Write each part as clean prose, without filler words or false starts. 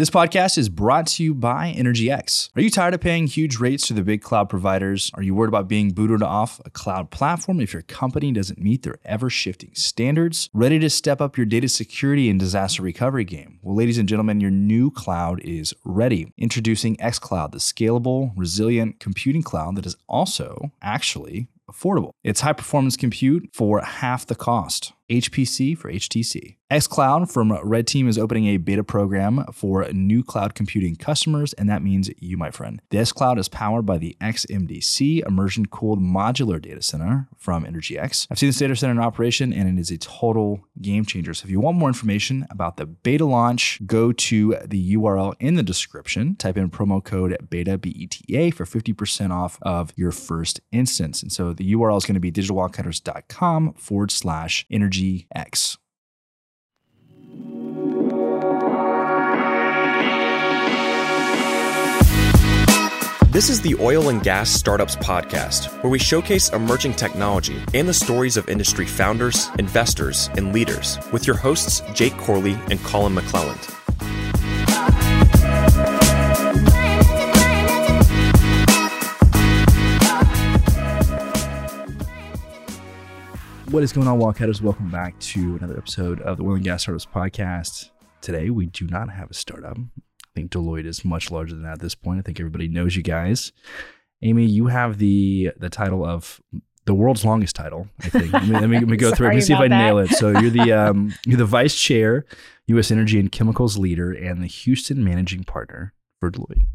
This podcast is brought to you by EnergyX. Are you tired of paying huge rates to the big cloud providers? Are you worried about being booted off a cloud platform if your company doesn't meet their ever-shifting standards? Ready to step up your data security and disaster recovery game? Well, ladies and gentlemen, your new cloud is ready. Introducing XCloud, the scalable, resilient computing cloud that is also actually affordable. It's high-performance compute for half the cost. HPC for HTC. XCloud from Red Team is opening a beta program for new cloud computing customers, and that means you, my friend. The XCloud is powered by the XMDC, immersion-cooled modular data center from EnergyX. I've seen this data center in operation, and it is a total game changer. So if you want more information about the beta launch, go to the URL in the description, type in promo code BETA, B-E-T-A, for 50% off of your first instance. And so the URL is going to be digitalwildcutters.com/energy. X. This is the Oil and Gas Startups Podcast, where we showcase emerging technology and the stories of industry founders, investors, and leaders with your hosts, Jake Corley and Colin McClelland. What is going on, Wildcatters? Welcome back to another episode of the Oil and Gas Startups Podcast. Today, we do not have a startup. I think Deloitte is much larger than that at this point. I think everybody knows you guys. Amy, you have the title of the world's longest title, I think. Let me go through it and see if I nail it. So you're the vice chair, U.S. Energy and Chemicals leader, and the Houston managing partner for Deloitte. Is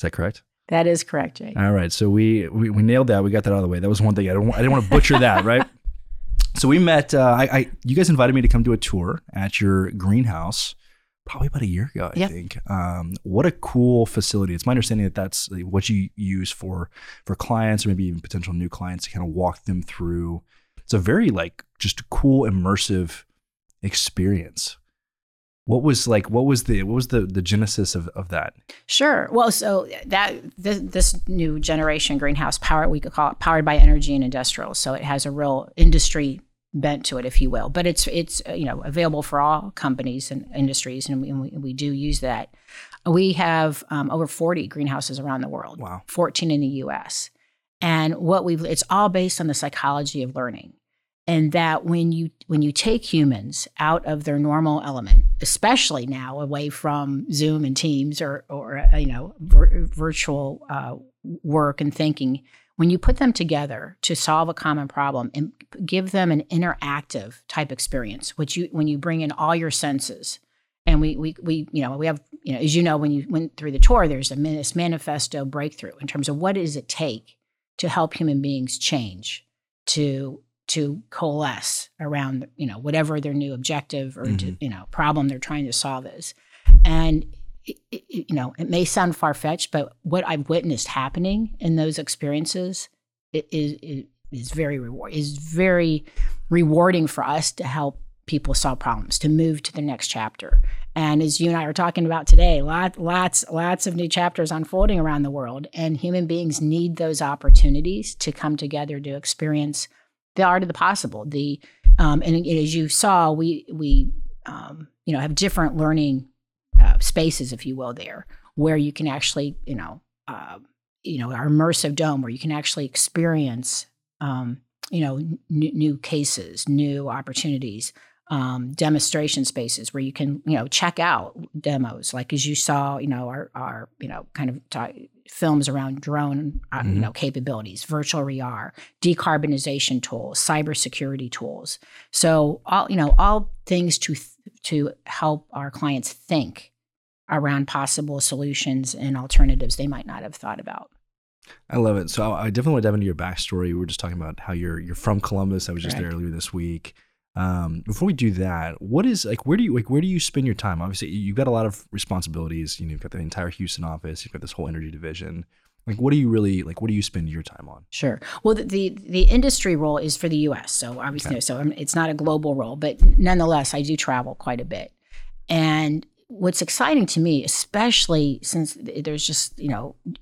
that correct? That is correct, Jake. All right. So we nailed that. We got that out of the way. That was one thing. I didn't want to butcher that, right? So we met, you guys invited me to come do a tour at your greenhouse probably about a year ago, I think. What a cool facility. It's my understanding that that's what you use for clients or maybe even potential new clients to kind of walk them through. It's a very just cool, immersive experience. What was the genesis of that? Sure. Well, so that this new generation greenhouse power, we could call it powered by energy and industrial. So it has a real industry bent to it, if you will. But it's available for all companies and industries, and we do use that. We have over 40 greenhouses around the world. Wow. 14 in the U.S. And it's all based on the psychology of learning. And that when you take humans out of their normal element, especially now away from Zoom and Teams virtual work and thinking, when you put them together to solve a common problem and give them an interactive type experience, when you bring in all your senses, and we have, as you know, when you went through the tour, there's this manifesto breakthrough in terms of what does it take to help human beings change to coalesce around, whatever their new objective or problem they're trying to solve is. And, it may sound far-fetched, but what I've witnessed happening in those experiences is very rewarding for us to help people solve problems, to move to the next chapter. And as you and I are talking about today, lots of new chapters unfolding around the world, and human beings need those opportunities to come together to experience the art of the possible. And as you saw, we have different learning spaces, if you will, there where you can actually, our immersive dome, where you can actually experience, new cases, new opportunities, demonstration spaces where you can, check out demos, like as you saw, our films around drone, capabilities, virtual VR, decarbonization tools, cybersecurity tools. So all things to help our clients think around possible solutions and alternatives they might not have thought about. I love it. So I definitely want to dive into your backstory. We were just talking about how you're from Columbus. I was just there earlier this week. Before we do that, what is where do you spend your time? Obviously, you've got a lot of responsibilities. You've got the entire Houston office. You've got this whole energy division. What do you spend your time on? Sure. Well, the industry role is for the U.S. So obviously, it's not a global role, but nonetheless, I do travel quite a bit. And what's exciting to me, especially since there's just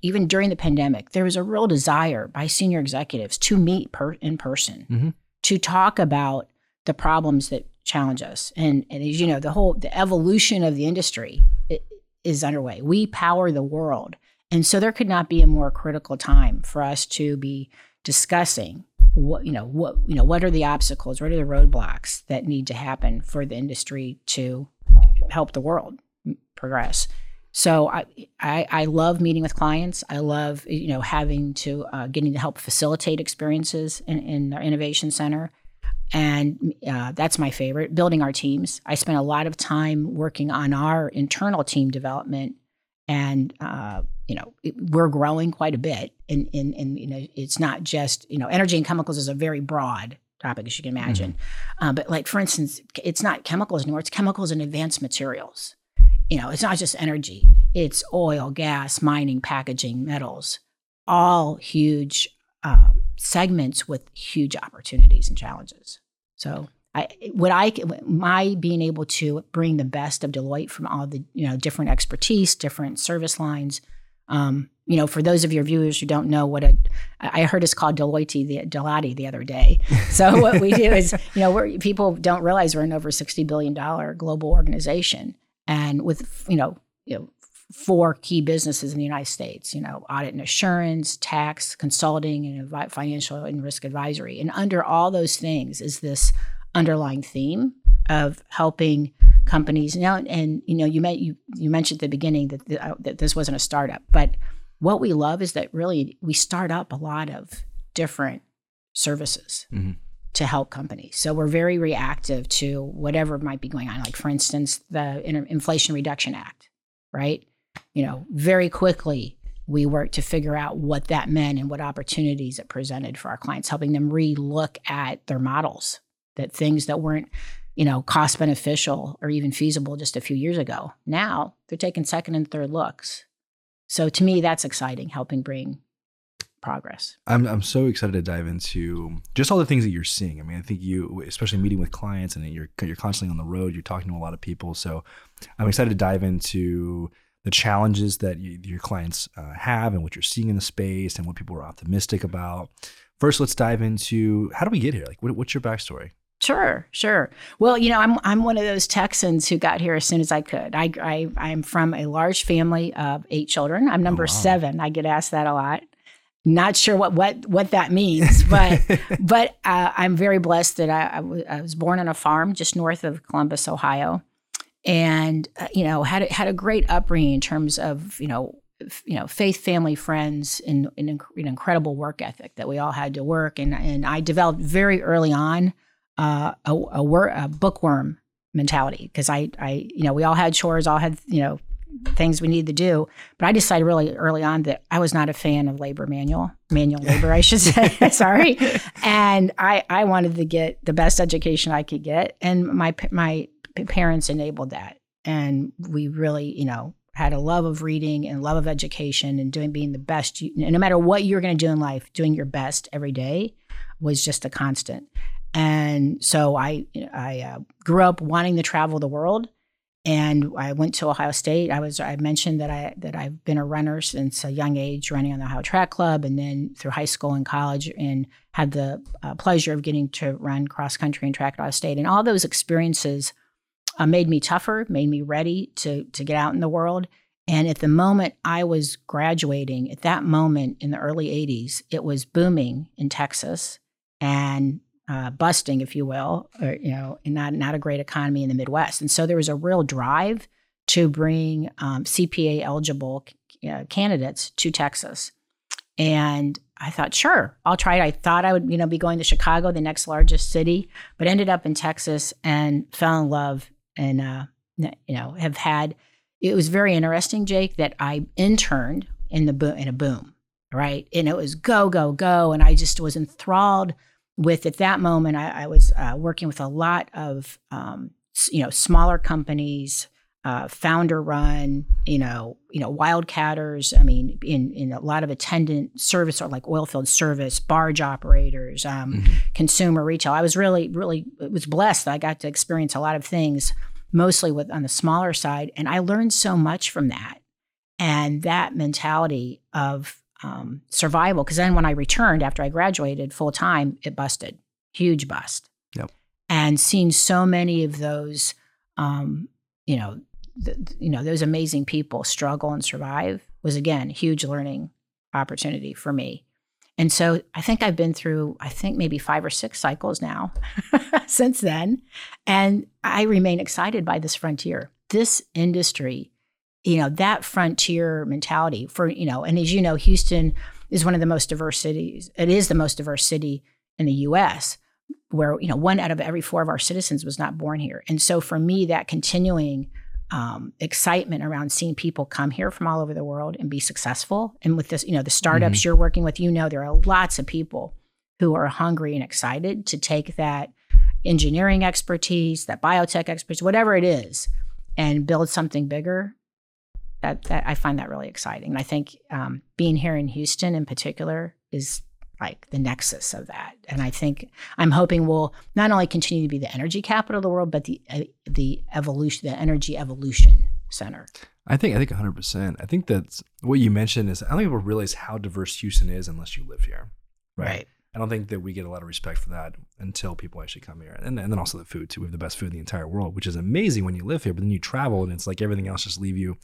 even during the pandemic, there was a real desire by senior executives to meet in person, to talk about the problems that challenge us. And as you know, the evolution of the industry, is underway. We power the world. And so there could not be a more critical time for us to be discussing what are the obstacles, what are the roadblocks that need to happen for the industry to help the world progress. So I love meeting with clients. I love, having to, getting to help facilitate experiences in their innovation center. And that's my favorite, building our teams. I spent a lot of time working on our internal team development, and, we're growing quite a bit. And it's not just, energy and chemicals is a very broad topic, as you can imagine. Mm-hmm. But like, for instance, it's not chemicals anymore. It's chemicals and advanced materials. It's not just energy. It's oil, gas, mining, packaging, metals, all huge segments with huge opportunities and challenges. So my being able to bring the best of Deloitte from all the, different expertise, different service lines. For those of your viewers who don't know I heard it's called Deloitte the other day. So what we do is, people don't realize we're an over $60 billion global organization. And with, four key businesses in the United States, audit and assurance, tax, consulting, and financial and risk advisory. And under all those things is this underlying theme of helping companies. Now, and, you mentioned at the beginning that this wasn't a startup, but what we love is that really we start up a lot of different services. Mm-hmm. To help companies. So we're very reactive to whatever might be going on. Like, for instance, the Inflation Reduction Act, right? Very quickly we worked to figure out what that meant and what opportunities it presented for our clients, helping them re-look at their models, that things that weren't, cost beneficial or even feasible just a few years ago. Now they're taking second and third looks. So to me, that's exciting, helping bring progress. I'm so excited to dive into just all the things that you're seeing. I mean, I think you, especially meeting with clients, and you're constantly on the road, you're talking to a lot of people. So I'm excited to dive into the challenges that your clients have and what you're seeing in the space and what people are optimistic about. First, let's dive into, how do we get here? Like, what's your backstory? Sure. Well, I'm one of those Texans who got here as soon as I could. I'm from a large family of 8 children. I'm number 7. I get asked that a lot. Not sure what that means, but but I'm very blessed that I was born on a farm just north of Columbus, Ohio, and had a great upbringing in terms of faith, family, friends, and an incredible work ethic that we all had to work. And I developed very early on a bookworm mentality, because I we all had chores, all had things we need to do. But I decided really early on that I was not a fan of manual labor, I should say, sorry. And I wanted to get the best education I could get. And my parents enabled that. And we really, had a love of reading and love of education and being the best. No matter what you're going to do in life, doing your best every day was just a constant. And so I grew up wanting to travel the world. And I went to Ohio State. I mentioned that I've been a runner since a young age, running on the Ohio Track Club, and then through high school and college, and had the pleasure of getting to run cross country and track at Ohio State. And all those experiences made me tougher, made me ready to get out in the world. And at the moment I was graduating, at that moment in the early 80s, it was booming in Texas and busting, if you will, or, and not a great economy in the Midwest. And so there was a real drive to bring CPA-eligible candidates to Texas. And I thought, sure, I'll try it. I thought I would, be going to Chicago, the next largest city, but ended up in Texas and fell in love, and, it was very interesting, Jake, that I interned in a boom, right? And it was go, go, go. And I just was enthralled with, at that moment, I was working with a lot of, smaller companies, founder run, wildcatters. I mean, in a lot of attendant service, or like oil field service, barge operators, consumer retail. I was really blessed. I got to experience a lot of things, mostly on the smaller side. And I learned so much from that. And that mentality of, survival, because then when I returned after I graduated full time, it busted, huge bust. Yep. And seeing so many of those, you know, those amazing people struggle and survive was, again, huge learning opportunity for me. And so I think I've been through, I think maybe 5 or 6 cycles now since then. And I remain excited by this frontier. This industry, you know, that frontier mentality for, you know, and as you know, Houston is one of the most diverse cities. It is the most diverse city in the U.S. where, you know, 1 out of every 4 of our citizens was not born here. And so for me, that continuing excitement around seeing people come here from all over the world and be successful. And with this, you know, the startups you're working with, you know, there are lots of people who are hungry and excited to take that engineering expertise, that biotech expertise, whatever it is, and build something bigger. That I find that really exciting. And I think being here in Houston in particular is like the nexus of that. And I think I'm hoping we'll not only continue to be the energy capital of the world, but the evolution, the energy evolution center. I think 100%. I think that's what you mentioned is I don't think people realize how diverse Houston is unless you live here. Right. I don't think that we get a lot of respect for that until people actually come here. And then also the food too. We have the best food in the entire world, which is amazing when you live here, but then you travel and it's like everything else just leave you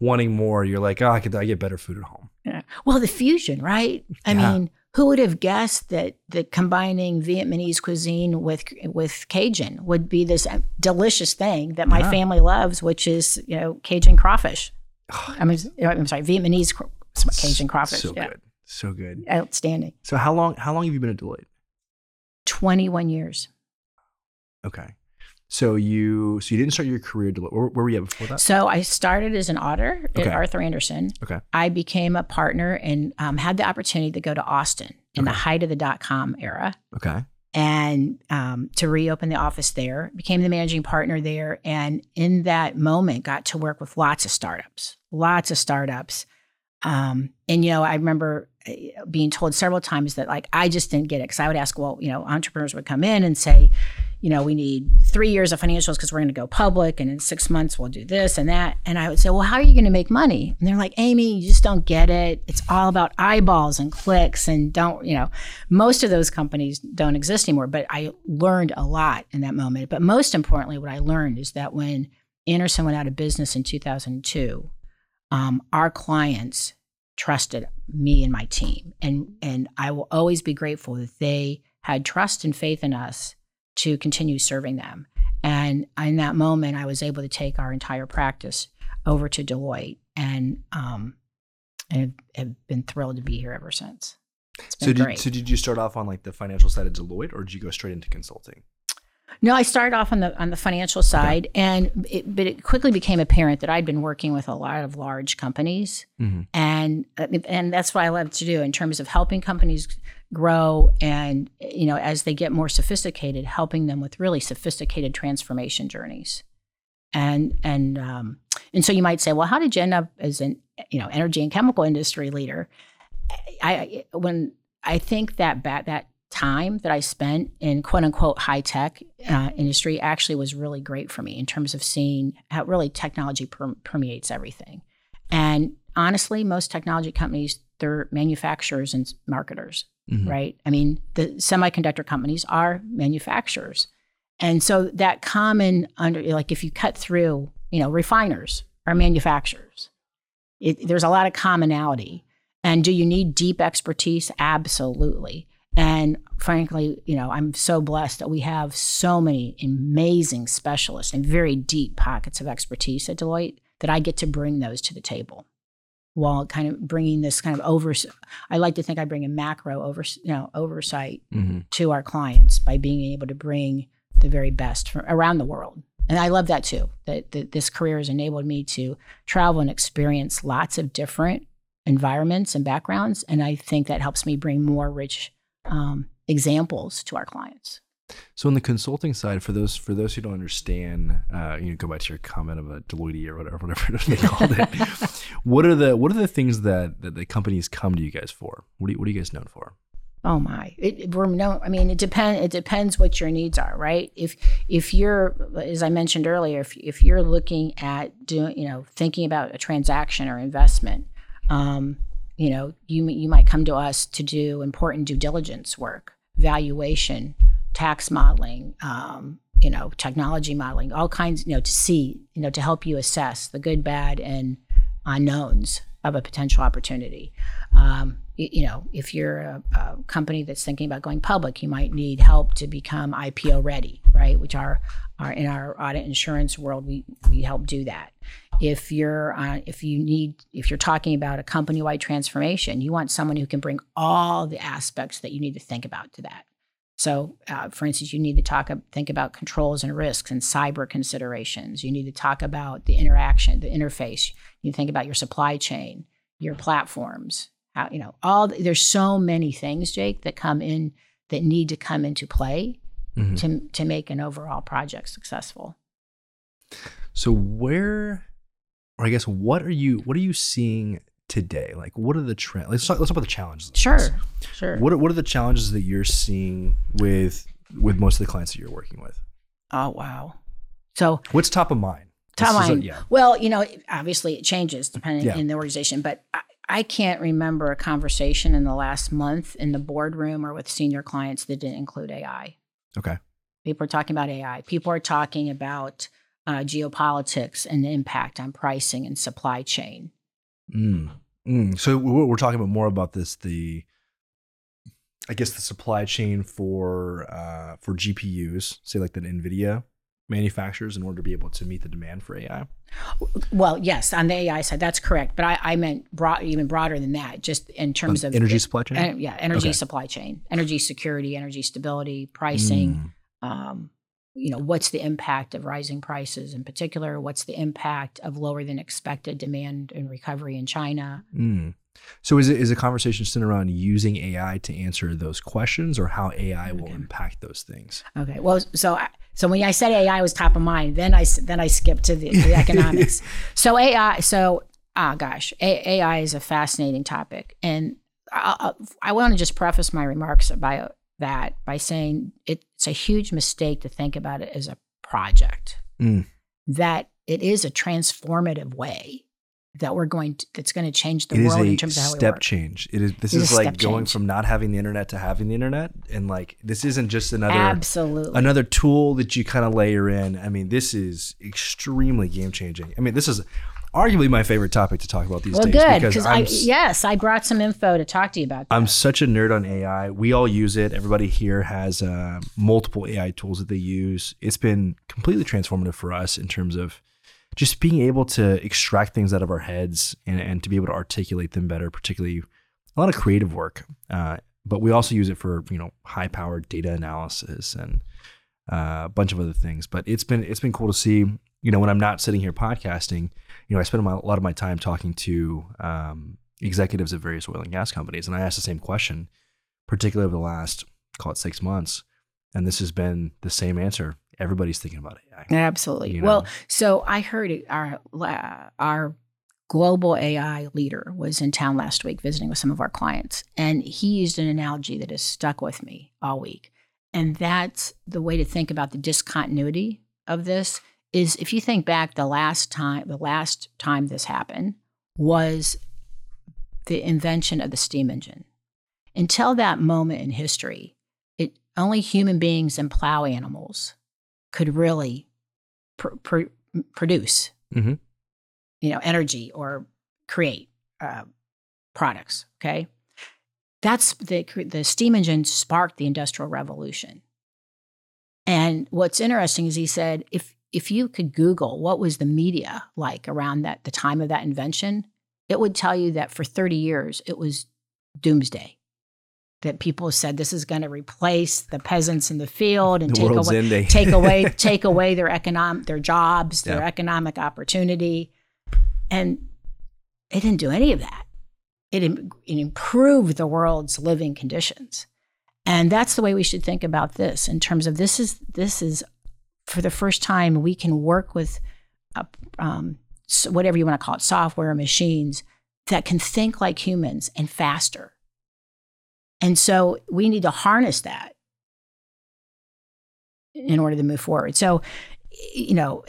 wanting more. You're like, oh, I get better food at home. Yeah. Well, the fusion, right? I mean, who would have guessed that combining Vietnamese cuisine with Cajun would be this delicious thing that my family loves, which is, you know, Cajun crawfish. Oh, I'm sorry, Vietnamese Cajun crawfish. So good. Outstanding. So how long have you been at Deloitte? 21 years. Okay. So you didn't start your career at Deloitte. Where were you at before that? So I started as an auditor at Arthur Andersen. Okay. I became a partner and had the opportunity to go to Austin in the height of the dot-com era. Okay. And to reopen the office there, became the managing partner there. And in that moment, got to work with lots of startups. And, you know, I remember being told several times that, like, I just didn't get it. Because I would ask, well, you know, entrepreneurs would come in and say, you know, we need 3 years of financials because we're going to go public. And in 6 months, we'll do this and that. And I would say, well, how are you going to make money? And they're like, Amy, you just don't get it. It's all about eyeballs and clicks and don't, you know, most of those companies don't exist anymore. But I learned a lot in that moment. But most importantly, what I learned is that when Andersen went out of business in 2002, our clients trusted me and my team. And I will always be grateful that they had trust and faith in us to continue serving them. And in that moment, I was able to take our entire practice over to Deloitte and have been thrilled to be here ever since. So did you start off on like the financial side of Deloitte or did you go straight into consulting? No, I started off on the financial side, but it quickly became apparent that I'd been working with a lot of large companies, and that's what I love to do in terms of helping companies grow, and you know, as they get more sophisticated, helping them with really sophisticated transformation journeys, and so you might say, well, how did you end up as an energy and chemical industry leader? I think that time that I spent in quote unquote high tech industry actually was really great for me in terms of seeing how really technology permeates everything. And honestly, most technology companies, they're manufacturers and marketers, right? I mean, the semiconductor companies are manufacturers. And so that common if you cut through, refiners are manufacturers. There's a lot of commonality. And do you need deep expertise? Absolutely. And frankly, I'm so blessed that we have so many amazing specialists and very deep pockets of expertise at Deloitte that I get to bring those to the table while kind of bringing this kind of oversight. I like to think I bring a macro oversight to our clients by being able to bring the very best from around the world. And I love that too, that this career has enabled me to travel and experience lots of different environments and backgrounds. And I think that helps me bring more rich examples to our clients. So on the consulting side, for those who don't understand, go back to your comment of a Deloitte or whatever they called it. What are the things that the companies come to you guys for? What are you guys known for? Oh my! It depends what your needs are, right? If you're, as I mentioned earlier, if you're looking at thinking about a transaction or investment, you might come to us to do important due diligence work, valuation, tax modeling, you know, technology modeling, all kinds, you know, to see, you know, to help you assess the good, bad, and unknowns of a potential opportunity. You know, if you're a company that's thinking about going public, you might need help to become IPO ready, right? Which are in our audit insurance world, we help do that. If you're if you're talking about a company-wide transformation, you want someone who can bring all the aspects that you need to think about to that. So, for instance, you need to think about controls and risks and cyber considerations. You need to talk about the interaction, the interface. You think about your supply chain, your platforms. How, you know, there's so many things, Jake, that come in that need to come into play mm-hmm. to make an overall project successful. So, what are you seeing today? Like, what are the trends? Let's talk about the challenges. Sure. What are the challenges that you're seeing with most of the clients that you're working with? Oh, wow. So what's top of mind? Yeah. Well, you know, obviously it changes depending on the organization, but I can't remember a conversation in the last month in the boardroom or with senior clients that didn't include AI. Okay. People are talking about AI. People are talking about geopolitics and the impact on pricing and supply chain. So we're talking about more about this, the supply chain for GPUs, say like the NVIDIA manufacturers, in order to be able to meet the demand for AI. Well, yes, on the AI side, that's correct. But I meant even broader than that, just in terms of energy supply chain. Supply chain, energy security, energy stability, pricing. You know, what's the impact of rising prices in particular? What's the impact of lower than expected demand and recovery in China? So is a conversation centered around using AI to answer those questions, or how AI will impact those things? Okay. Well, so when I said AI was top of mind, then I skipped to the economics. So AI is a fascinating topic. And I want to just preface my remarks about that by saying it's a huge mistake to think about it as a project, that it is a transformative way that that's going to change the world in terms of how we work. It is a step change. This is like going from not having the internet to having the internet. And like, this isn't just another tool that you kind of layer in. I mean, this is extremely game changing. I mean, this is arguably my favorite topic to talk about these days. Well, good, because I brought some info to talk to you about that. I'm such a nerd on AI. We all use it. Everybody here has multiple AI tools that they use. It's been completely transformative for us in terms of just being able to extract things out of our heads and to be able to articulate them better, particularly a lot of creative work. But we also use it for, you know, high-powered data analysis and a bunch of other things. But it's been cool to see. You know, when I'm not sitting here podcasting, you know, I spend a lot of my time talking to executives at various oil and gas companies. And I asked the same question, particularly over the last, call it 6 months. And this has been the same answer. Everybody's thinking about AI. Absolutely. You know? Well, so I heard our global AI leader was in town last week visiting with some of our clients. And he used an analogy that has stuck with me all week. And that's the way to think about the discontinuity of this. Is if you think back, the last time this happened was the invention of the steam engine. Until that moment in history, only human beings and plow animals could really produce, mm-hmm. you know, energy or create products. Okay, that's the steam engine sparked the Industrial Revolution. And what's interesting is he said if you could Google what was the media like around the time of that invention, it would tell you that for 30 years, it was doomsday. That people said this is going to replace the peasants in the field and take away their jobs, their economic opportunity. And it didn't do any of that. It improved the world's living conditions. And that's the way we should think about this in terms of this is for the first time, we can work with whatever you want to call it, software, machines that can think like humans and faster. And so we need to harness that in order to move forward. So, you know,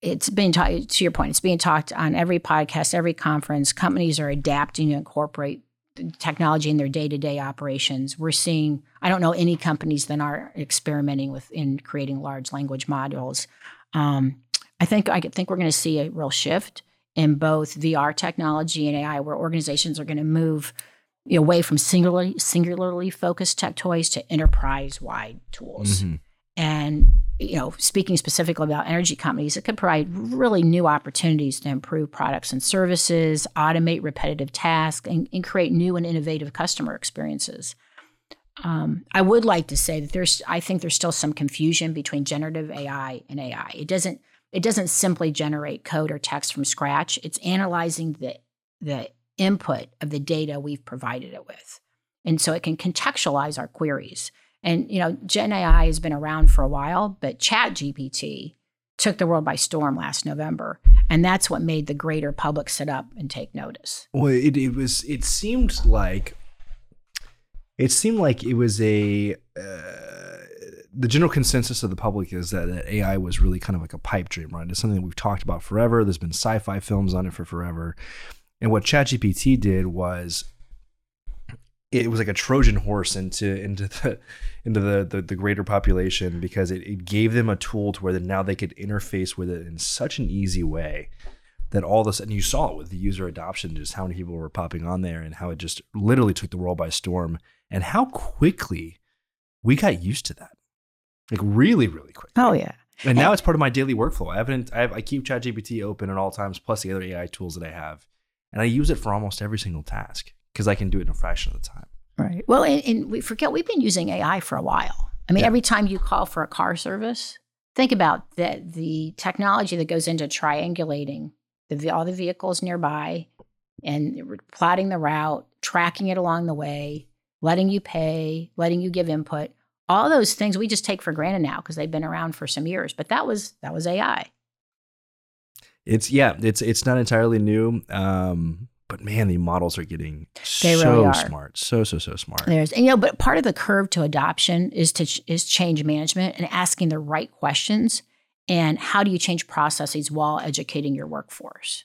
it's being talked on every podcast, every conference. Companies are adapting to incorporate technology in their day-to-day operations. We're seeing, I don't know any companies that are experimenting with in creating large language models. I think we're going to see a real shift in both VR technology and AI, where organizations are going to move away from singularly focused tech toys to enterprise-wide tools. Mm-hmm. And speaking specifically about energy companies, it could provide really new opportunities to improve products and services, automate repetitive tasks, and create new and innovative customer experiences. I would like to say that I think there's still some confusion between generative AI and AI. It doesn't simply generate code or text from scratch. It's analyzing the input of the data we've provided it with. And so it can contextualize our queries. And, Gen AI has been around for a while, but ChatGPT took the world by storm last November. And that's what made the greater public sit up and take notice. Well, it seemed like it was the general consensus of the public is that AI was really kind of like a pipe dream, right? It's something that we've talked about forever. There's been sci-fi films on it for forever. And what ChatGPT did was, it was like a Trojan horse into the greater population, because it gave them a tool to where that now they could interface with it in such an easy way that all of a sudden, you saw it with the user adoption, just how many people were popping on there and how it just literally took the world by storm and how quickly we got used to that. Like really, really quick. Oh, yeah. And now it's part of my daily workflow. I keep ChatGPT open at all times, plus the other AI tools that I have. And I use it for almost every single task, because I can do it in a fraction of the time. Right. Well, and we forget we've been using AI for a while. I mean, Every time you call for a car service, think about the technology that goes into triangulating all the vehicles nearby and plotting the route, tracking it along the way, letting you pay, letting you give input. All those things we just take for granted now because they've been around for some years. But that was AI. It's not entirely new. But man, the models are getting smart, so smart. But part of the curve to adoption is change management and asking the right questions. And how do you change processes while educating your workforce?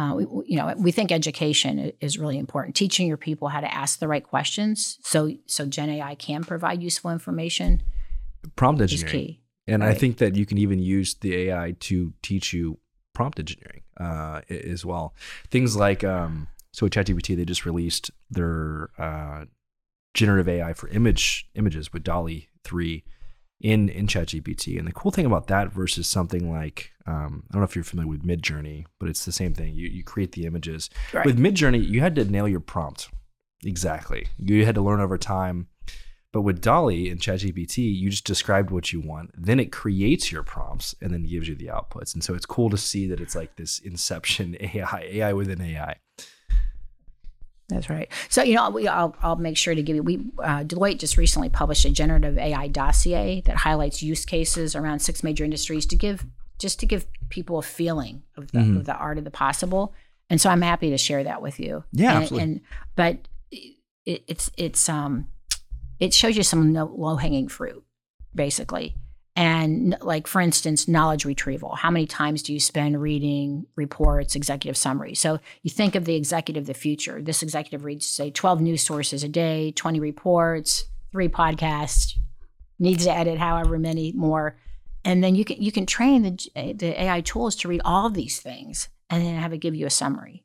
We think education is really important. Teaching your people how to ask the right questions, so Gen AI can provide useful information. Prompt engineering is key, and right. I think that you can even use the AI to teach you prompt engineering as well. Things like, so ChatGPT, they just released their generative AI for images with DALL-E 3 in ChatGPT. And the cool thing about that versus something like, I don't know if you're familiar with Midjourney, but it's the same thing. You create the images. Right. With Midjourney, you had to nail your prompt. Exactly. You had to learn over time. But with DALL-E and ChatGPT, you just described what you want, then it creates your prompts and then gives you the outputs. And so it's cool to see that it's like this inception AI within AI. That's right. So, I'll make sure to give you, Deloitte just recently published a generative AI dossier that highlights use cases around 6 major industries to give people a feeling of the, mm-hmm. of the art of the possible. And so I'm happy to share that with you. Yeah, absolutely. It shows you some low-hanging fruit, basically. And like, for instance, knowledge retrieval. How many times do you spend reading reports, executive summaries? So you think of the executive of the future. This executive reads, say, 12 news sources a day, 20 reports, 3 podcasts, needs to edit however many more. And then you can train the AI tools to read all of these things and then have it give you a summary.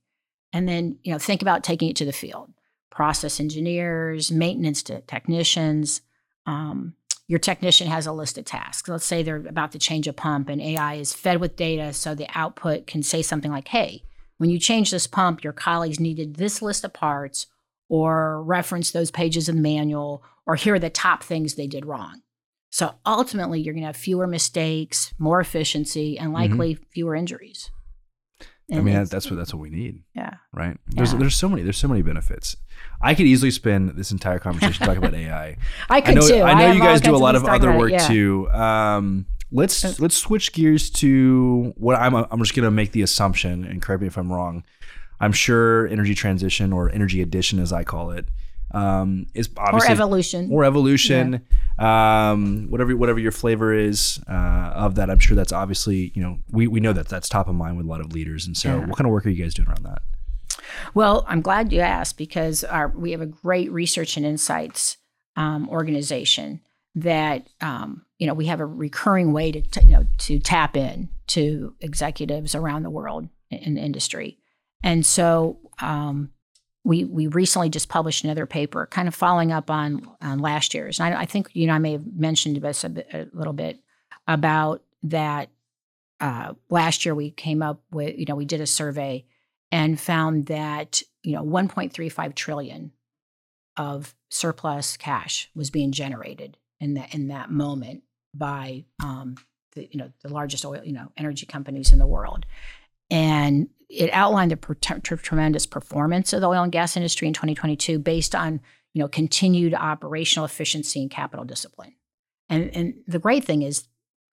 And then, think about taking it to the field. Process engineers, maintenance technicians. Your technician has a list of tasks. Let's say they're about to change a pump and AI is fed with data, so the output can say something like, hey, when you change this pump, your colleagues needed this list of parts, or reference those pages of the manual, or here are the top things they did wrong. So ultimately, you're going to have fewer mistakes, more efficiency, and likely mm-hmm. fewer injuries. And I mean, that's what we need. Yeah. Right. There's so many benefits. I could easily spend this entire conversation talking about AI. I know you guys do a lot of other work too. Let's switch gears to what I'm just going to make the assumption, and correct me if I'm wrong. I'm sure energy transition, or energy addition, as I call it, is obviously or evolution, yeah. Whatever your flavor is of that. I'm sure that's obviously we know that's top of mind with a lot of leaders. And so, yeah. What kind of work are you guys doing around that? Well, I'm glad you asked, because we have a great research and insights organization that, we have a recurring way to tap in to executives around the world in the industry. And so we recently just published another paper kind of following up on last year's. And I think, I may have mentioned this a little bit about that. Last year we came up with, we did a survey and found that, $1.35 trillion of surplus cash was being generated in that moment by the largest oil energy companies in the world, and it outlined the tremendous performance of the oil and gas industry in 2022 based on continued operational efficiency and capital discipline. And the great thing is,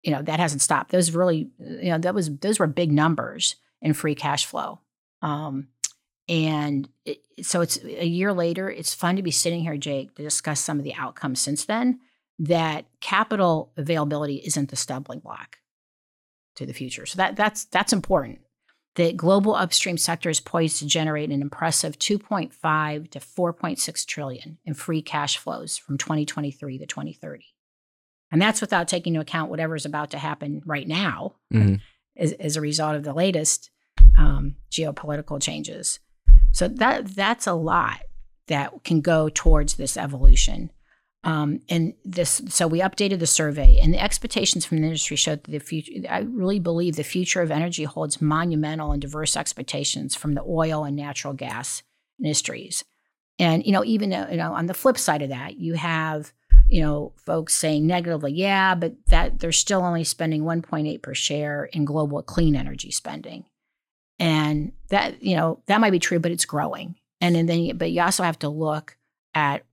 that hasn't stopped. Those really those were big numbers in free cash flow. So it's a year later. It's fun to be sitting here, Jake, to discuss some of the outcomes since then. That capital availability isn't the stumbling block to the future. So that's important. The global upstream sector is poised to generate an impressive 2.5 to 4.6 trillion in free cash flows from 2023 to 2030. And that's without taking into account whatever is about to happen right now as a result of the latest geopolitical changes. So that's a lot that can go towards this evolution. So we updated the survey, and the expectations from the industry showed that the future. I really believe the future of energy holds monumental and diverse expectations from the oil and natural gas industries. And on the flip side of that, you have folks saying negatively, yeah, but that they're still only spending 1.8 per share in global clean energy spending, and that that might be true, but it's growing. But you also have to look at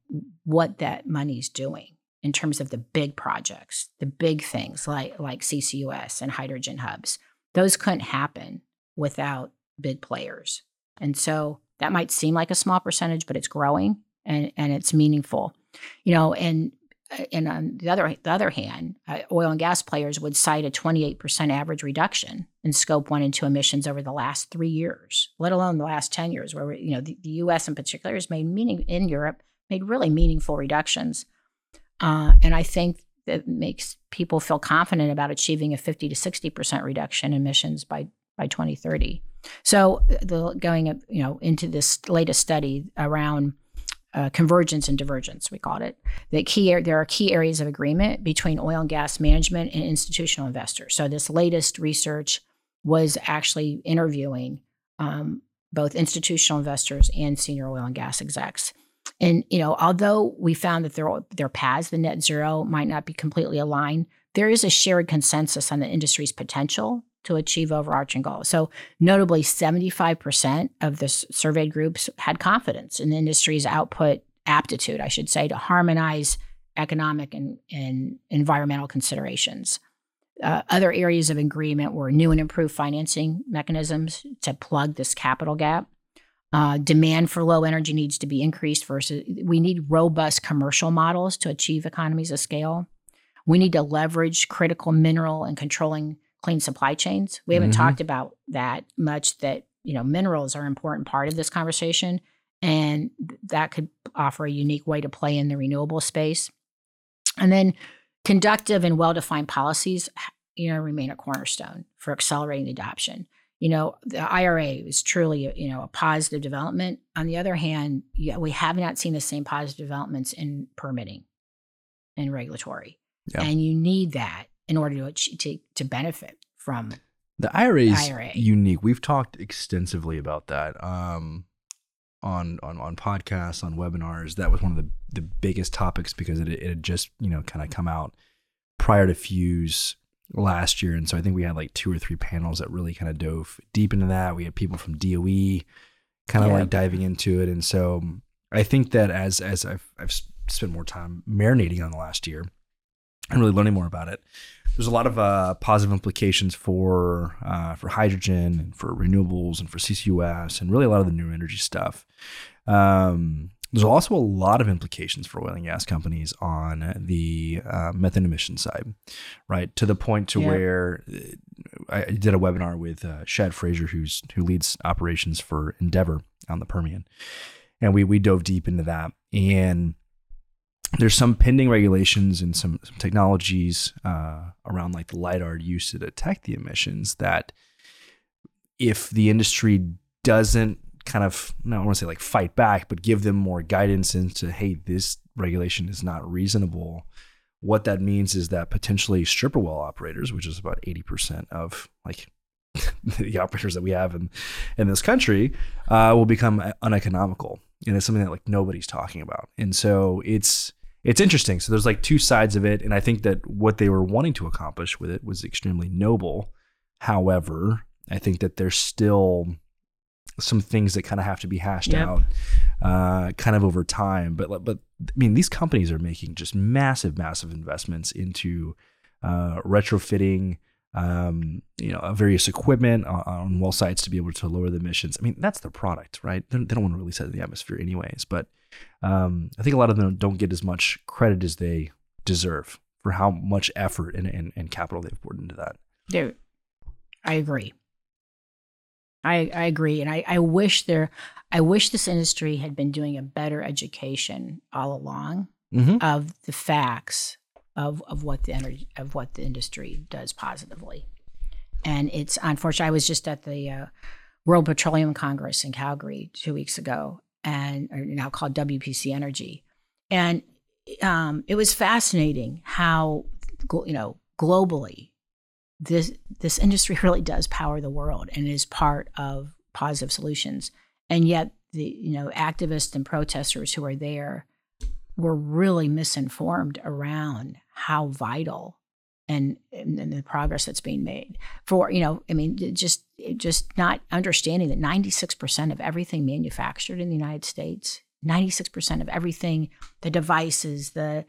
what that money's doing in terms of the big projects, the big things like CCUS and hydrogen hubs. Those couldn't happen without big players. And so that might seem like a small percentage, but it's growing and it's meaningful. And on the other hand, oil and gas players would cite a 28% average reduction in Scope 1 and 2 emissions over the last 3 years, let alone the last 10 years, where the U.S. in particular has made in Europe, made really meaningful reductions. And I think that makes people feel confident about achieving a 50 to 60% reduction in emissions by 2030. So going into this latest study around convergence and divergence, we called it, there are key areas of agreement between oil and gas management and institutional investors. So this latest research was actually interviewing both institutional investors and senior oil and gas execs. And, although we found that their paths, the net zero, might not be completely aligned, there is a shared consensus on the industry's potential to achieve overarching goals. So notably, 75% of the surveyed groups had confidence in the industry's aptitude to harmonize economic and environmental considerations. Other areas of agreement were new and improved financing mechanisms to plug this capital gap. Demand for low energy needs to be increased versus we need robust commercial models to achieve economies of scale. We need to leverage critical mineral and controlling clean supply chains. We haven't talked about that much, that, minerals are an important part of this conversation, and that could offer a unique way to play in the renewable space. And then conductive and well-defined policies, remain a cornerstone for accelerating adoption. The IRA is truly, a positive development. On the other hand, we have not seen the same positive developments in permitting and regulatory. Yeah. And you need that in order to benefit from the IRA. The IRA is unique. We've talked extensively about that on podcasts, on webinars. That was one of the biggest topics because it had just, kind of come out prior to Fuse last year, and so I think we had like 2 or 3 panels that really kind of dove deep into that. We had people from DOE kind of like diving into it, and so I think that as I've spent more time marinating on the last year and really learning more about it, there's a lot of positive implications for hydrogen and for renewables and for CCUS and really a lot of the new energy stuff. There's also a lot of implications for oil and gas companies on the methane emission side, right? To the point to where I did a webinar with Shad Fraser, who leads operations for Endeavor on the Permian. And we dove deep into that. And there's some pending regulations and some technologies around like the LiDAR used to detect the emissions that if the industry doesn't kind of, I don't want to say like fight back, but give them more guidance into, hey, this regulation is not reasonable. What that means is that potentially stripper well operators, which is about 80% of like the operators that we have in this country, will become uneconomical. And it's something that like nobody's talking about. And so it's interesting. So there's like two sides of it. And I think that what they were wanting to accomplish with it was extremely noble. However, I think that there's still some things that kind of have to be hashed out kind of over time. But I mean, these companies are making just massive, massive investments into retrofitting various equipment on well sites to be able to lower the emissions. I mean, that's their product, right? They don't want to release that in the atmosphere anyways, but I think a lot of them don't get as much credit as they deserve for how much effort and capital they've poured into that. Dude, I agree. I agree. And I wish this industry had been doing a better education all along of the facts of what the energy, of what the industry does positively. And it's unfortunate. I was just at the World Petroleum Congress in Calgary 2 weeks ago, and or now called WPC Energy. And it was fascinating how, globally, this industry really does power the world and is part of positive solutions. And yet the, activists and protesters who are there were really misinformed around how vital and the progress that's being made for, just not understanding that 96% of everything manufactured in the United States, 96% of everything, the devices, the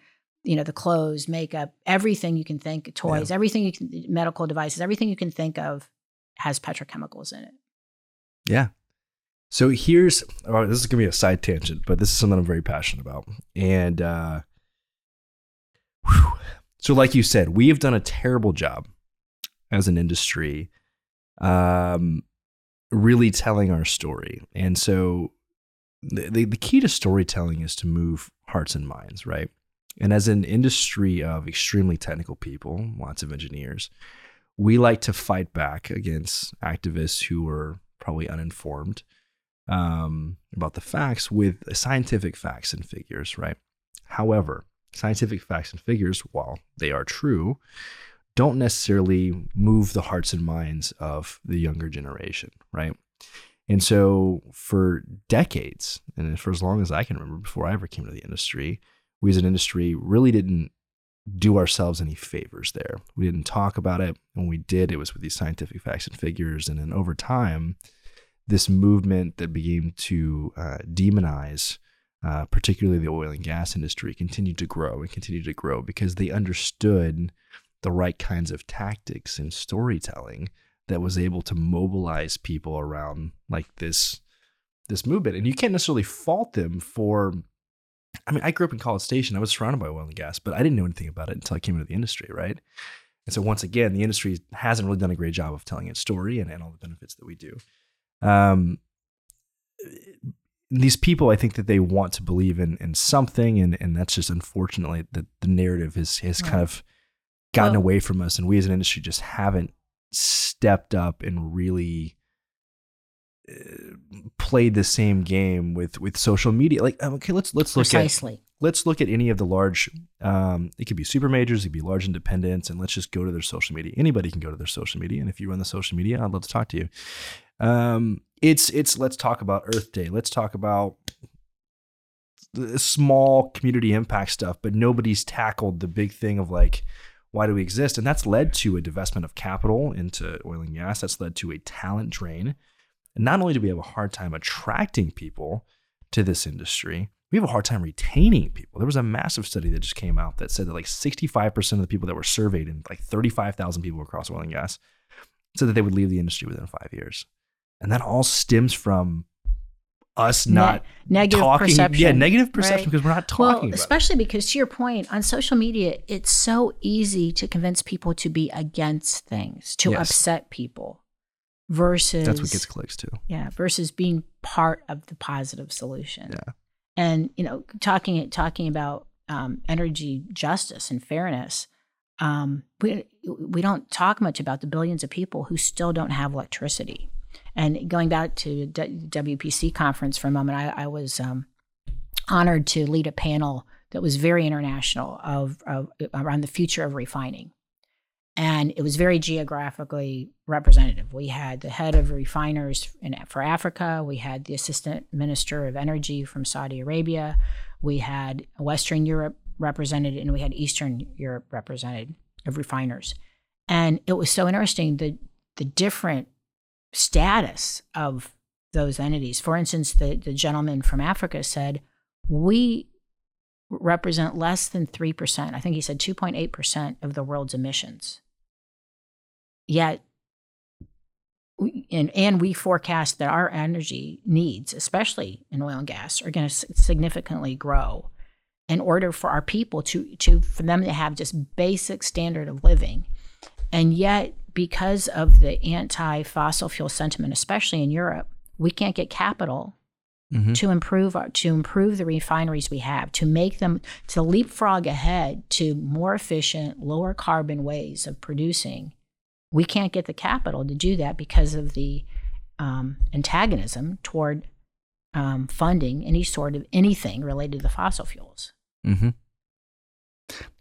clothes, makeup, everything you can think, toys, everything you can, medical devices, everything you can think of has petrochemicals in it. Yeah. So this is going to be a side tangent, but this is something I'm very passionate about. And so like you said, we have done a terrible job as an industry really telling our story. And so the key to storytelling is to move hearts and minds, right? And as an industry of extremely technical people, lots of engineers, we like to fight back against activists who are probably uninformed about the facts with scientific facts and figures, right? However, scientific facts and figures, while they are true, don't necessarily move the hearts and minds of the younger generation, right? And so for decades, and for as long as I can remember before I ever came to the industry, we as an industry really didn't do ourselves any favors there. We didn't talk about it. When we did, it was with these scientific facts and figures. And then over time, this movement that began to demonize, particularly the oil and gas industry, continued to grow because they understood the right kinds of tactics and storytelling that was able to mobilize people around like this movement. And you can't necessarily fault them for... I mean, I grew up in College Station. I was surrounded by oil and gas, but I didn't know anything about it until I came into the industry, right? And so once again, the industry hasn't really done a great job of telling its story and all the benefits that we do. These people, I think that they want to believe in something, and that's just unfortunately that the narrative has kind of gotten away from us, and we as an industry just haven't stepped up and really played the same game with social media. Like, okay, let's look at any of the large, it could be super majors, it could be large independents, and let's just go to their social media. Anybody can go to their social media, and if you run the social media, I'd love to talk to you. It's let's talk about Earth Day. Let's talk about the small community impact stuff, but nobody's tackled the big thing of like, why do we exist? And that's led to a divestment of capital into oil and gas. That's led to a talent drain. And not only do we have a hard time attracting people to this industry, we have a hard time retaining people. There was a massive study that just came out that said that like 65% of the people that were surveyed, and like 35,000 people across oil and gas, said that they would leave the industry within 5 years. And that all stems from us not negative talking. Perception. Yeah, negative perception, right? Because we're not talking about especially it. Because to your point, on social media, it's so easy to convince people to be against things, to upset people versus... That's what gets clicks too. Yeah, versus being part of the positive solution. Yeah. And, you know, talking about energy justice and fairness, we don't talk much about the billions of people who still don't have electricity. And going back to WPC conference for a moment, I was honored to lead a panel that was very international of around the future of refining. And it was very geographically representative. We had the head of refiners for Africa. We had the assistant minister of energy from Saudi Arabia. We had Western Europe represented, and we had Eastern Europe represented of refiners. And it was so interesting, the different status of those entities. For instance, the gentleman from Africa said, we represent less than 3%. I think he said 2.8% of the world's emissions. Yet, and we forecast that our energy needs, especially in oil and gas, are going to significantly grow in order for our people for them to have just basic standard of living. And yet, because of the anti-fossil fuel sentiment, especially in Europe, we can't get capital to improve the refineries we have, to make them, to leapfrog ahead to more efficient, lower carbon ways of producing. We can't get the capital to do that because of the antagonism toward funding any sort of anything related to the fossil fuels. Mm-hmm.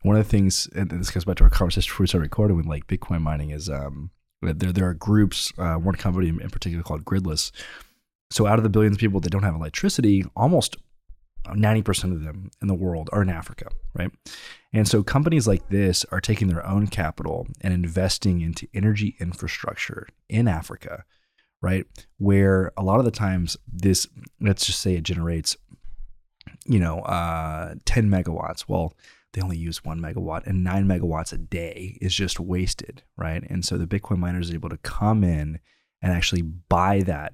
One of the things, and this goes back to our conversation before we started recording with like Bitcoin mining, is there are groups, one company in particular called Gridless. So out of the billions of people that don't have electricity, almost 90% of them in the world are in Africa, right? And so companies like this are taking their own capital and investing into energy infrastructure in Africa, right? Where a lot of the times this, let's just say it generates, 10 megawatts. Well, they only use 1 megawatt, and 9 megawatts a day is just wasted, right? And so the Bitcoin miners are able to come in and actually buy that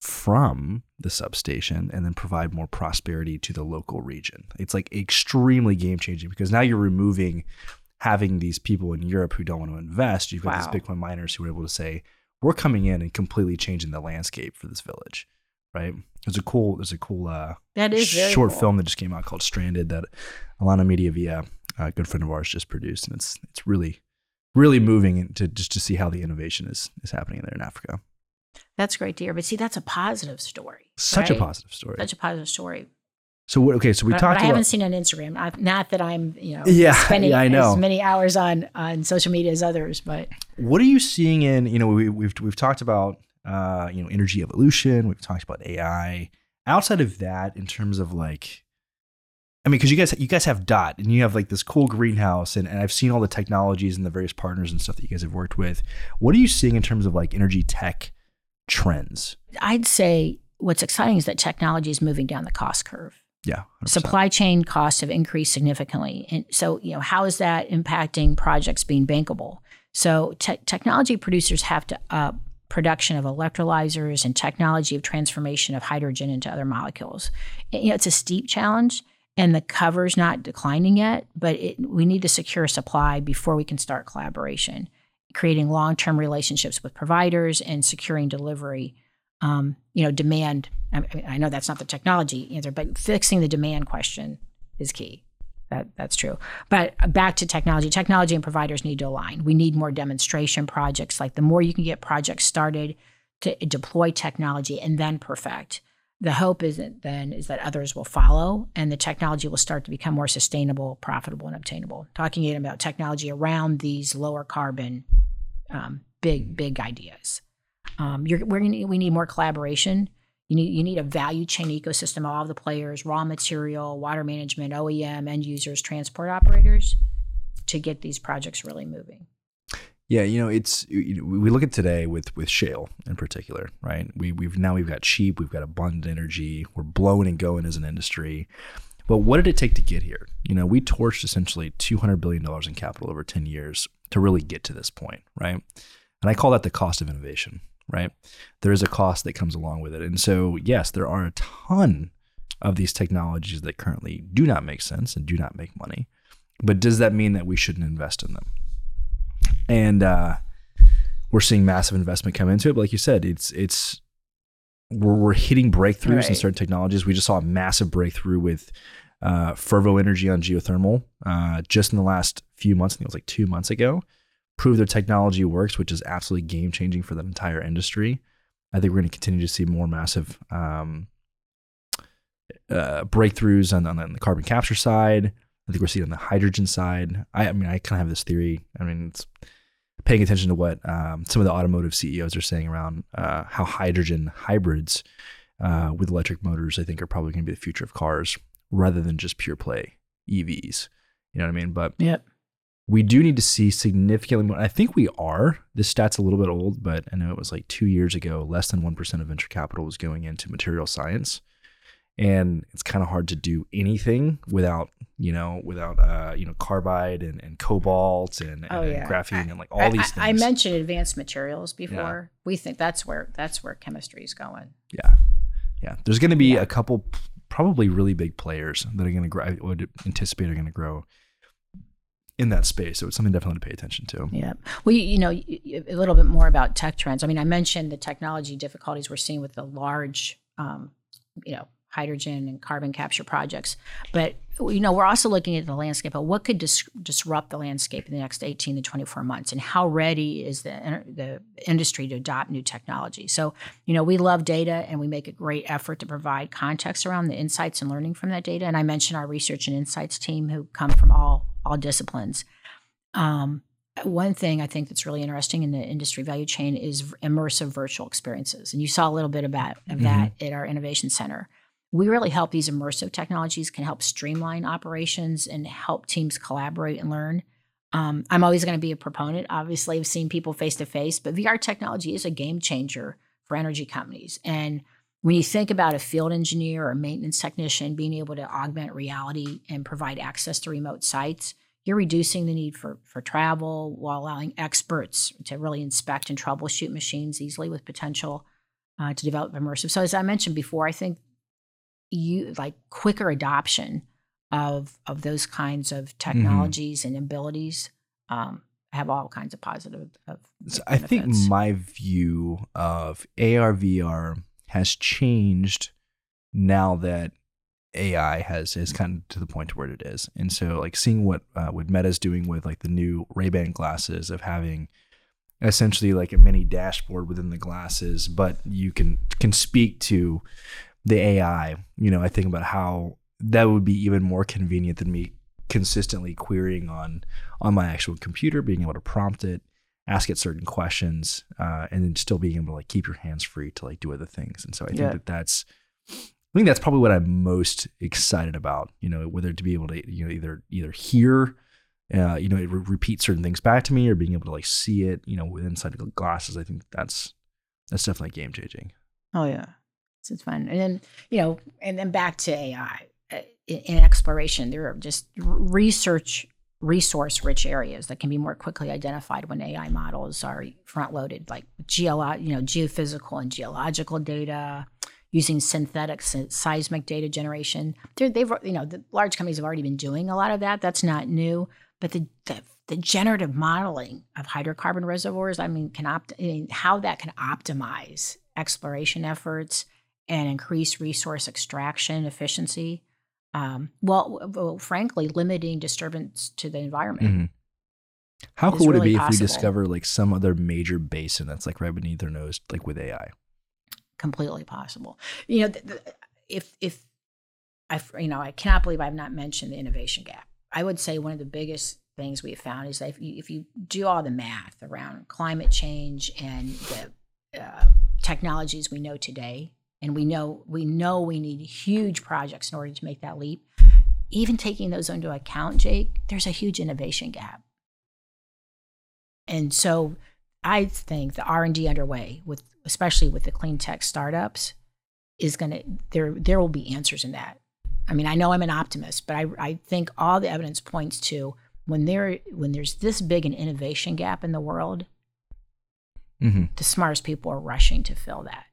from the substation and then provide more prosperity to the local region. It's like extremely game changing, because now you're removing having these people in Europe who don't want to invest. You've got these Bitcoin miners who are able to say, we're coming in and completely changing the landscape for this village, right? There's a cool film that just came out called Stranded that Alana Media via a good friend of ours just produced. And it's really, really moving to see how the innovation is happening there in Africa. That's great to hear. But see, that's a positive story. Such a positive story. So what? Okay, so we talked about... I haven't seen it on Instagram. Not that I'm spending as many hours on social media as others, but... What are you seeing in, we've talked about, energy evolution. We've talked about AI. Outside of that, in terms of because you guys have DOT and you have like this cool greenhouse and I've seen all the technologies and the various partners and stuff that you guys have worked with. What are you seeing in terms of like energy tech trends? I'd say what's exciting is that technology is moving down the cost curve. Yeah. 100%. Supply chain costs have increased significantly. And so, how is that impacting projects being bankable? So technology producers have to up production of electrolyzers and technology of transformation of hydrogen into other molecules. It's a steep challenge, and the cover's not declining yet, but we need to secure supply before we can start collaboration, creating long-term relationships with providers and securing delivery, demand. I mean, I know that's not the technology answer, but fixing the demand question is key. That's true. But back to technology. Technology and providers need to align. We need more demonstration projects. Like the more you can get projects started to deploy technology and then perfect, the hope is that others will follow and the technology will start to become more sustainable, profitable, and obtainable. Talking about technology around these lower carbon, big ideas. We need more collaboration. You need a value chain ecosystem, all of the players, raw material, water management, OEM, end users, transport operators, to get these projects really moving. Yeah, we look at today with shale in particular, right? We've got cheap, we've got abundant energy, we're blowing and going as an industry. But what did it take to get here? We torched essentially $200 billion in capital over 10 years to really get to this point, right? And I call that the cost of innovation, right? There is a cost that comes along with it. And so, yes, there are a ton of these technologies that currently do not make sense and do not make money. But does that mean that we shouldn't invest in them? And we're seeing massive investment come into it. But like you said, it's we're hitting breakthroughs in certain technologies. We just saw a massive breakthrough with Fervo Energy on geothermal just in the last few months. I think it was like 2 months ago. Prove their technology works, which is absolutely game changing for the entire industry. I think we're going to continue to see more massive breakthroughs on the carbon capture side. I think we're seeing on the hydrogen side. I mean, I kind of have this theory. I mean, it's paying attention to what some of the automotive CEOs are saying around how hydrogen hybrids with electric motors, I think, are probably going to be the future of cars rather than just pure play EVs. You know what I mean? But we do need to see significantly more. I think we are. This stat's a little bit old, but I know it was like 2 years ago, less than 1% of venture capital was going into material science. And it's kind of hard to do anything without carbide and cobalt and graphene and like all these things. I mentioned advanced materials before. Yeah. We think that's where chemistry is going. Yeah, yeah. There's going to be a couple probably really big players that are going to grow. I would anticipate are going to grow in that space. So it's something definitely to pay attention to. Yeah. Well, a little bit more about tech trends. I mean, I mentioned the technology difficulties we're seeing with the large, hydrogen and carbon capture projects. But, we're also looking at the landscape of what could disrupt the landscape in the next 18 to 24 months and how ready is the industry to adopt new technology. So, we love data and we make a great effort to provide context around the insights and learning from that data. And I mentioned our research and insights team who come from all disciplines. One thing I think that's really interesting in the industry value chain is immersive virtual experiences. And you saw a little bit of that at our Innovation Center. We really help these immersive technologies can help streamline operations and help teams collaborate and learn. I'm always going to be a proponent, obviously, of seeing people face to face, but VR technology is a game changer for energy companies. And when you think about a field engineer or a maintenance technician being able to augment reality and provide access to remote sites, you're reducing the need for travel while allowing experts to really inspect and troubleshoot machines easily with potential to develop immersive. So as I mentioned before, I think quicker adoption of those kinds of technologies and abilities have all kinds of positive benefits. I think my view of AR, VR has changed now that AI is kind of to the point where it is. And so like seeing what Meta's doing with like the new Ray-Ban glasses of having essentially like a mini dashboard within the glasses, but you can speak to the AI, I think about how that would be even more convenient than me consistently querying on my actual computer, being able to prompt it, ask it certain questions, and then still being able to like keep your hands free to like do other things. And so I think that's probably what I'm most excited about, whether to be able to, either hear, repeat certain things back to me or being able to like see it, inside the glasses. I think that's definitely game changing. Oh yeah. So it's fun. And then, back to AI in exploration, there are just resource-rich areas that can be more quickly identified when AI models are front-loaded, like geophysical and geological data, using synthetic seismic data generation. The large companies have already been doing a lot of that. That's not new. But the generative modeling of hydrocarbon reservoirs, how that can optimize exploration efforts and increase resource extraction efficiency, frankly, limiting disturbance to the environment. Mm-hmm. How cool would it be if we discover like some other major basin that's like right beneath their nose, like with AI? Completely possible. I cannot believe I've not mentioned the innovation gap. I would say one of the biggest things we have found is that if you do all the math around climate change and the technologies we know today. And we know we need huge projects in order to make that leap. Even taking those into account, Jake, there's a huge innovation gap. And so I think the R&D underway, especially with the clean tech startups, is there will be answers in that. I mean, I know I'm an optimist, but I think all the evidence points to when there's this big an innovation gap in the world, Mm-hmm. The smartest people are rushing to fill that.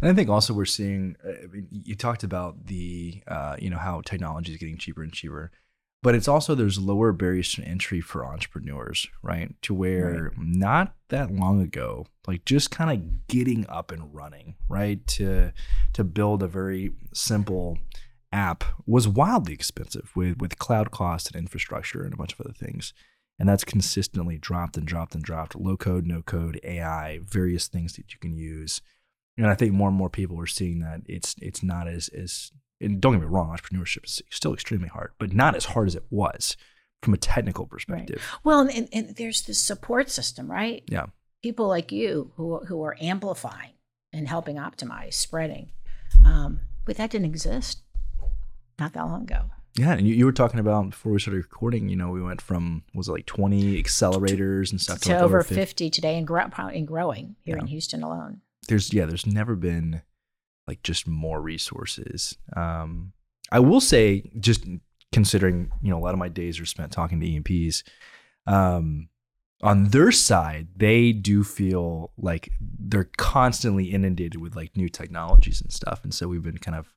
And I think also we're seeing, I mean, you talked about the, you know, how technology is getting cheaper and cheaper, but it's also there's lower barriers to entry for entrepreneurs, right? To where not that long ago, like just kind of getting up and running, right? To build a very simple app was wildly expensive with cloud costs and infrastructure and a bunch of other things. And that's consistently dropped and dropped and dropped. Low code, no code, AI, various things that you can use. And I think more and more people are seeing that it's not as and don't get me wrong, entrepreneurship is still extremely hard, but not as hard as it was from a technical perspective. Right. Well, and there's this support system, right? Yeah. People like you who are amplifying and helping optimize, spreading. But that didn't exist not that long ago. Yeah, and you were talking about before we started recording, you know, we went from, was it like 20 accelerators and stuff to like over 50 today and growing here in Houston alone. There's never been like just more resources. I will say, just considering, you know, a lot of my days are spent talking to EMPs, on their side, they do feel like they're constantly inundated with like new technologies and stuff. And so we've been kind of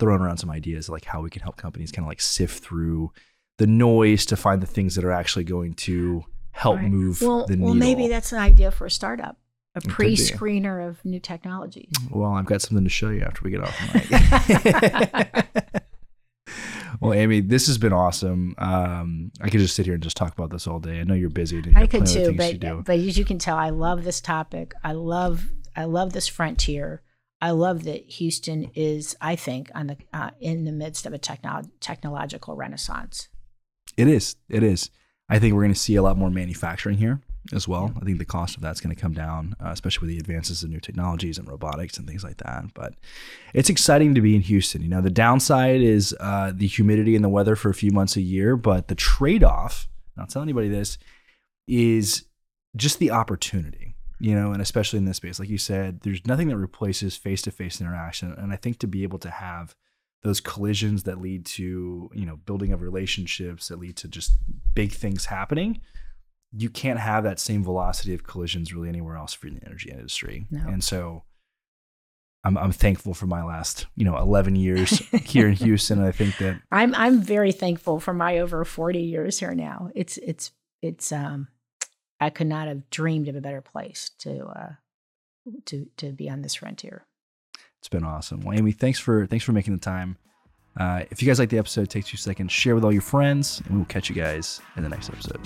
throwing around some ideas like how we can help companies kind of like sift through the noise to find the things that are actually going to help move the needle. Well, maybe that's an idea for a startup. A pre-screener of new technologies. Well, I've got something to show you after we get off the mic. Well, Amy, this has been awesome. I could just sit here and just talk about this all day. I know you're busy. And I could too, but as you can tell, I love this topic. I love this frontier. I love that Houston is, I think, on the in the midst of a technological renaissance. It is. I think we're going to see a lot more manufacturing here as well. I think the cost of that's going to come down, especially with the advances in new technologies and robotics and things like that. But it's exciting to be in Houston. You know, the downside is the humidity and the weather for a few months a year, but the trade-off, not telling anybody this, is just the opportunity, you know, and especially in this space. Like you said, there's nothing that replaces face-to-face interaction. And I think to be able to have those collisions that lead to, you know, building of relationships that lead to just big things happening, you can't have that same velocity of collisions really anywhere else for the energy industry. No. And so I'm thankful for my last, you know, 11 years here in Houston. I think that I'm very thankful for my over 40 years here now. It's I could not have dreamed of a better place to be on this frontier. It's been awesome. Well, Amy, thanks for making the time. If you guys like the episode, take 2 seconds, share with all your friends, and we'll catch you guys in the next episode.